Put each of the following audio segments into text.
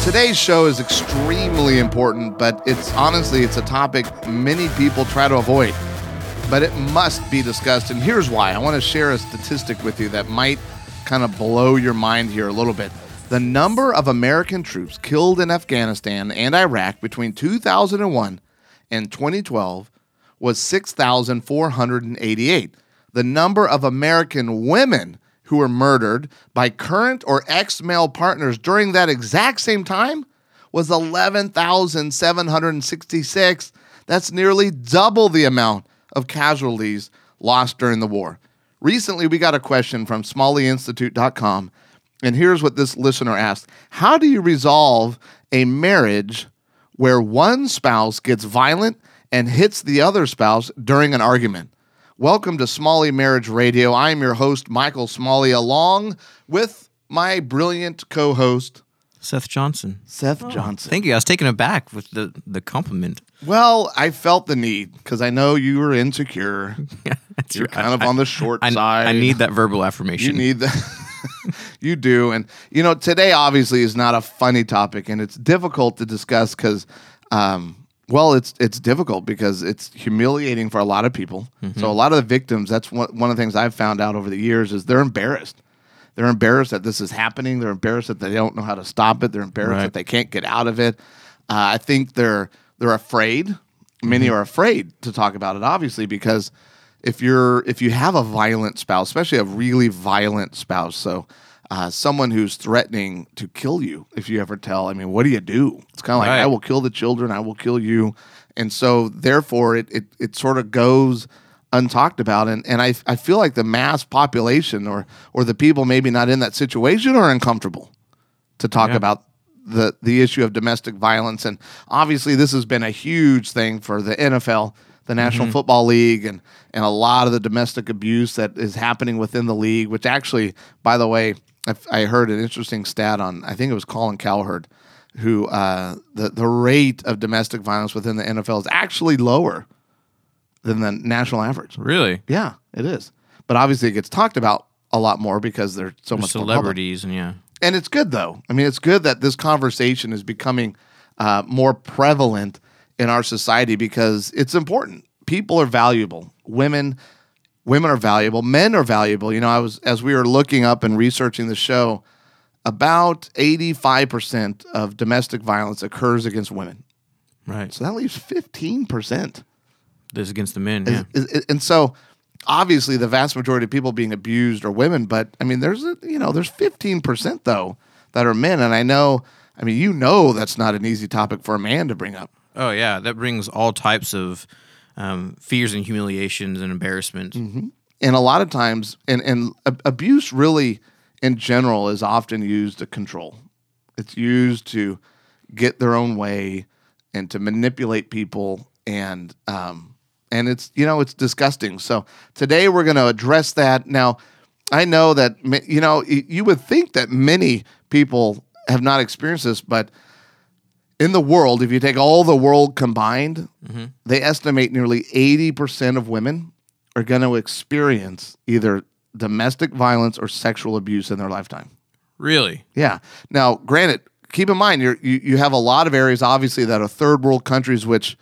Today's show is extremely important, but it's a topic many people try to avoid, but it must be discussed. And here's why. I want to share a statistic with you that might kind of blow your mind here a little bit. The number of American troops killed in Afghanistan and Iraq between 2001 and 2012 was 6,488. The number of American women who were murdered by current or ex-male partners during that exact same time was 11,766. That's nearly double the amount of casualties lost during the war. Recently, we got a question from SmalleyInstitute.com, and here's what this listener asked. How do you resolve a marriage where one spouse gets violent and hits the other spouse during an argument? Welcome to Smalley Marriage Radio. I'm your host, Michael Smalley, along with my brilliant co-host, Seth Johnson. Seth Johnson. Thank you. I was taken aback with the compliment. Well, I felt the need because I know you were insecure. Yeah, you're right. Kind of on the short side. I need that verbal affirmation. You need that. You do. And, you know, today obviously is not a funny topic, and it's difficult to discuss because, well, it's difficult because it's humiliating for a lot of people. Mm-hmm. So a lot of the victims, that's one of the things I've found out over the years is they're embarrassed. They're embarrassed that this is happening. They're embarrassed that they don't know how to stop it. They're embarrassed that they can't get out of it. I think they're afraid. Mm-hmm. Many are afraid to talk about it, obviously, because if you have a violent spouse, especially a really violent spouse, so someone who's threatening to kill you, if you ever tell, I mean, what do you do? It's kind of like, I will kill the children, I will kill you. And so, therefore, it sort of goes untalked about. And I feel like the mass population or the people maybe not in that situation are uncomfortable to talk about the issue of domestic violence. And obviously, this has been a huge thing for the NFL, the National Football League, and a lot of the domestic abuse that is happening within the league, which actually, by the way, I heard an interesting stat on, I think it was Colin Cowherd, who the rate of domestic violence within the NFL is actually lower than the national average. Really? Yeah, it is. But obviously it gets talked about a lot more because there's so much celebrities. And it's good, though. I mean, it's good that this conversation is becoming more prevalent in our society because it's important. People are valuable. Women are valuable. Men are valuable. You know, as we were looking up and researching the show, about 85% of domestic violence occurs against women. Right. So that leaves 15%. This is against the men. And so obviously the vast majority of people being abused are women, but I mean, there's 15% though that are men. And I know that's not an easy topic for a man to bring up. Oh yeah. That brings all types of fears and humiliations and embarrassment. Mm-hmm. And a lot of times, and abuse really in general is often used to control. It's used to get their own way and to manipulate people. And it's disgusting. So today we're going to address that. Now, I know that, you would think that many people have not experienced this, but in the world, if you take all the world combined, they estimate nearly 80% of women are going to experience either domestic violence or sexual abuse in their lifetime. Really? Yeah. Now, granted, keep in mind, you have a lot of areas, obviously, that are third world countries, which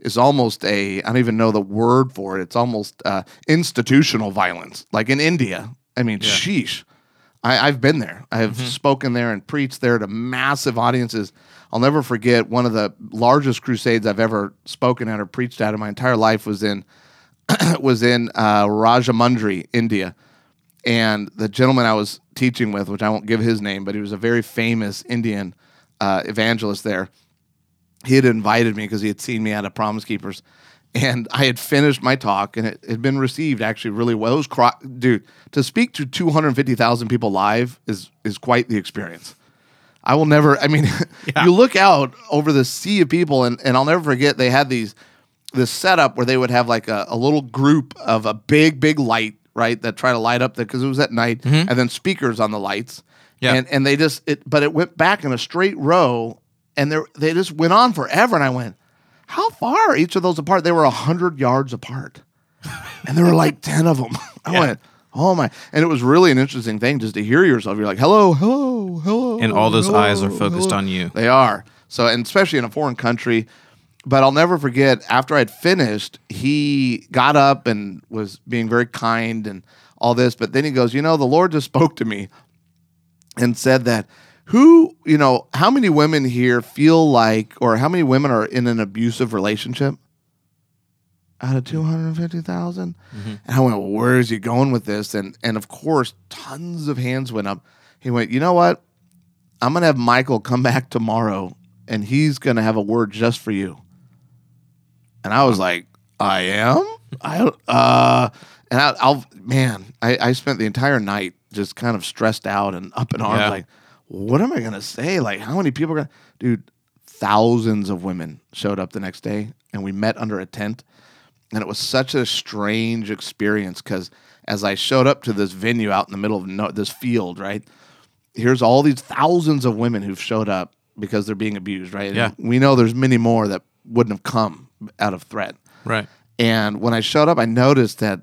is almost I don't even know the word for it. It's almost institutional violence, like in India. I mean, sheesh. I've been there. I've spoken there and preached there to massive audiences. I'll never forget one of the largest crusades I've ever spoken at or preached at in my entire life was in Rajamundry, India. And the gentleman I was teaching with, which I won't give his name, but he was a very famous Indian evangelist there. He had invited me because he had seen me at a Promise Keepers. And I had finished my talk, and it had been received actually really well. It was to speak to 250,000 people live is quite the experience. I will never, you look out over the sea of people, and I'll never forget they had this setup where they would have like a little group of a big, big light, right, that try to light up because it was at night, and then speakers on the lights. Yeah. And they but it went back in a straight row, and they just went on forever, and I went, how far are each of those apart? They were 100 yards apart, and there were like 10 of them. I went, Oh my. And it was really an interesting thing just to hear yourself. You're like, hello, hello, hello. And all those eyes are focused on you. They are. So, and especially in a foreign country. But I'll never forget, after I'd finished, he got up and was being very kind and all this. But then he goes, you know, the Lord just spoke to me and said that who, you know, how many women here feel like, or how many women are in an abusive relationship? Out of 250,000? Mm-hmm. And I went, well, where is he going with this? And of course, tons of hands went up. He went, you know what? I'm going to have Michael come back tomorrow, and he's going to have a word just for you. And I was like, I am? I spent the entire night just kind of stressed out and up in arms, like, what am I going to say? Like, how many people are going to... Dude, thousands of women showed up the next day, and we met under a tent. And it was such a strange experience because as I showed up to this venue out in the middle of this field, right, here's all these thousands of women who've showed up because they're being abused, right? And we know there's many more that wouldn't have come out of threat. Right. And when I showed up, I noticed that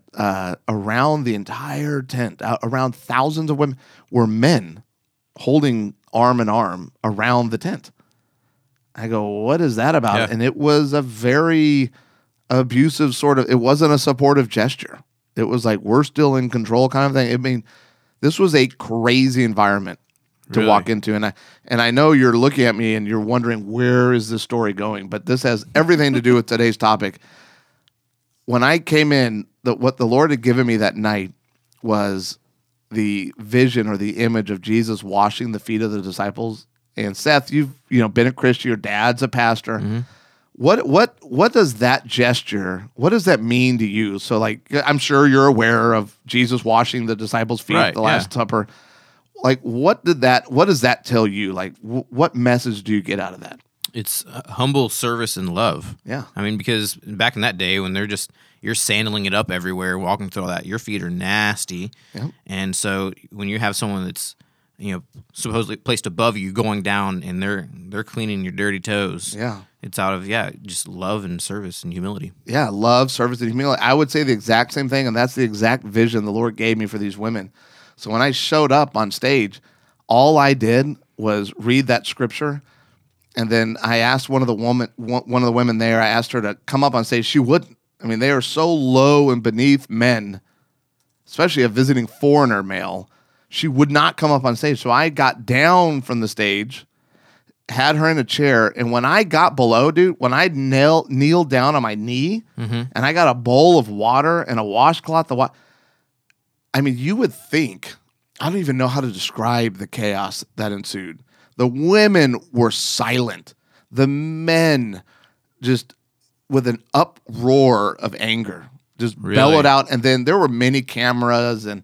around the entire tent, around thousands of women, were men holding arm in arm around the tent. I go, what is that about? Yeah. And it was a very abusive sort of, it wasn't a supportive gesture. It was like, we're still in control kind of thing. I mean, this was a crazy environment to walk into. And I know you're looking at me and you're wondering, where is this story going? But this has everything to do with today's topic. When I came in, what the Lord had given me that night was the vision or the image of Jesus washing the feet of the disciples. And Seth, you've been a Christian, your dad's a pastor. Mm-hmm. What does that gesture, what does that mean to you? So like, I'm sure you're aware of Jesus washing the disciples' feet at the Last Supper. Like, what does that tell you? Like, what message do you get out of that? It's humble service and love. Yeah. I mean, because back in that day when you're sandaling it up everywhere, walking through all that, your feet are nasty. Yep. And so when you have someone that's, supposedly placed above you going down and they're cleaning your dirty toes. Yeah. It's out of, just love and service and humility. Yeah, love, service, and humility. I would say the exact same thing, and that's the exact vision the Lord gave me for these women. So when I showed up on stage, all I did was read that scripture, and then I asked one of the women there, I asked her to come up on stage. She wouldn't. I mean, they are so low and beneath men, especially a visiting foreigner male. She would not come up on stage. So I got down from the stage, had her in a chair, and when I got below, dude, when I kneeled down on my knee, and I got a bowl of water and a washcloth, I mean, you would think, I don't even know how to describe the chaos that ensued. The women were silent. The men just with an uproar of anger, just bellowed out. And then there were many cameras and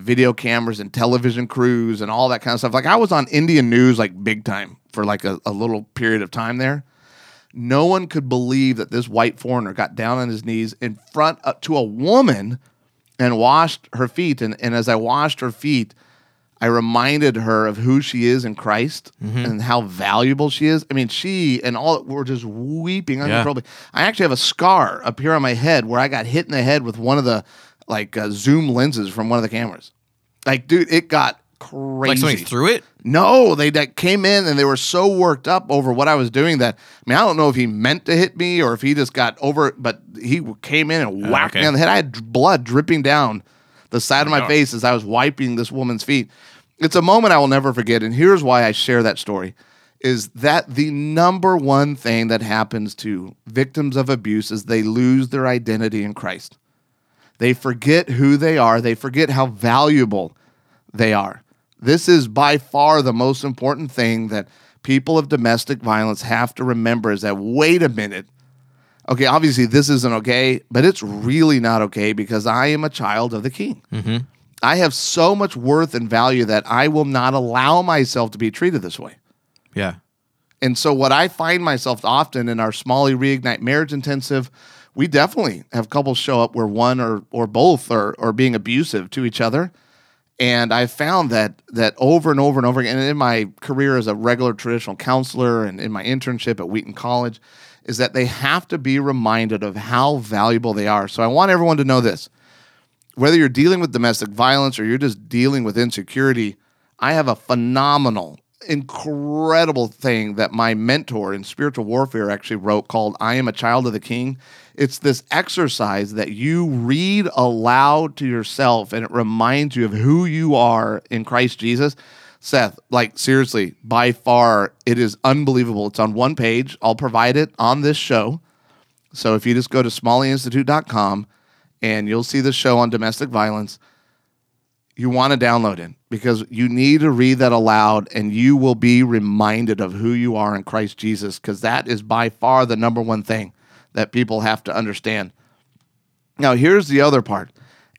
video cameras and television crews and all that kind of stuff. Like, I was on Indian news like big time for like a little period of time there. No one could believe that this white foreigner got down on his knees in front to a woman and washed her feet. And as I washed her feet, I reminded her of who she is in Christ and how valuable she is. I mean, she and all were just weeping uncontrollably. Yeah. I actually have a scar up here on my head where I got hit in the head with one of the zoom lenses from one of the cameras. Like, dude, it got crazy. Like somebody threw it? No, they came in and they were so worked up over what I was doing that, I mean, I don't know if he meant to hit me or if he just got over it, but he came in and whacked me on the head. I had blood dripping down the side of my face as I was wiping this woman's feet. It's a moment I will never forget, and here's why I share that story, is that the number one thing that happens to victims of abuse is they lose their identity in Christ. They forget who they are. They forget how valuable they are. This is by far the most important thing that people of domestic violence have to remember is that, wait a minute. Okay, obviously this isn't okay, but it's really not okay because I am a child of the King. Mm-hmm. I have so much worth and value that I will not allow myself to be treated this way. Yeah. And so what I find myself often in our Smalley Reignite Marriage Intensive, we definitely have couples show up where one or both are being abusive to each other. And I found that over and over and over again, and in my career as a regular traditional counselor and in my internship at Wheaton College, is that they have to be reminded of how valuable they are. So I want everyone to know this. whether you're dealing with domestic violence or you're just dealing with insecurity, I have a phenomenal, incredible thing that my mentor in spiritual warfare actually wrote called I Am a Child of the King. It's this exercise that you read aloud to yourself, and it reminds you of who you are in Christ Jesus. Seth, like seriously, by far, it is unbelievable. It's on one page. I'll provide it on this show. So if you just go to SmalleyInstitute.com and you'll see the show on domestic violence, you want to download it because you need to read that aloud and you will be reminded of who you are in Christ Jesus, because that is by far the number one thing that people have to understand. Now, here's the other part,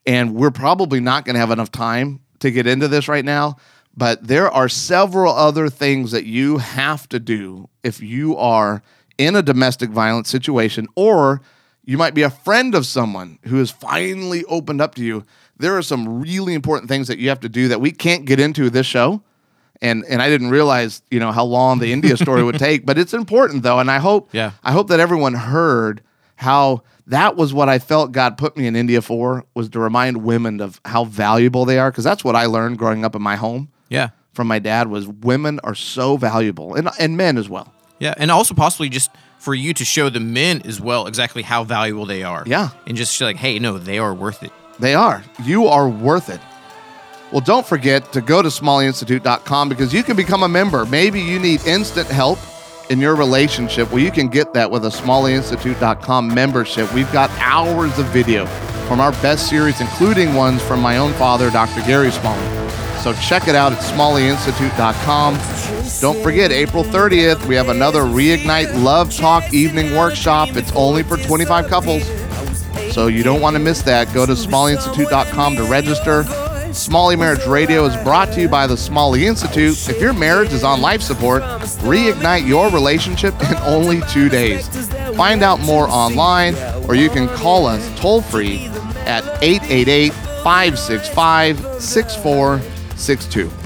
and we're probably not going to have enough time to get into this right now, but there are several other things that you have to do if you are in a domestic violence situation, or you might be a friend of someone who has finally opened up to you. There are some really important things that you have to do that we can't get into this show. And I didn't realize, you know, how long the India story would take, but it's important though. And I hope that everyone heard how that was what I felt God put me in India for, was to remind women of how valuable they are. Because that's what I learned growing up in my home. Yeah, from my dad, was women are so valuable, and men as well. Yeah, and also possibly just for you to show the men as well exactly how valuable they are. Yeah. And just like, hey, no, they are worth it. They are. You are worth it. Well, don't forget to go to SmalleyInstitute.com because you can become a member. Maybe you need instant help in your relationship. Well, you can get that with a SmalleyInstitute.com membership. We've got hours of video from our best series, including ones from my own father, Dr. Gary Smalley. So check it out at SmalleyInstitute.com. Don't forget, April 30th, we have another Reignite Love Talk Evening Workshop. It's only for 25 couples, so you don't want to miss that. Go to SmalleyInstitute.com to register. Smalley Marriage Radio is brought to you by the Smalley Institute. If your marriage is on life support, reignite your relationship in only 2 days. Find out more online, or you can call us toll-free at 888-565-6462.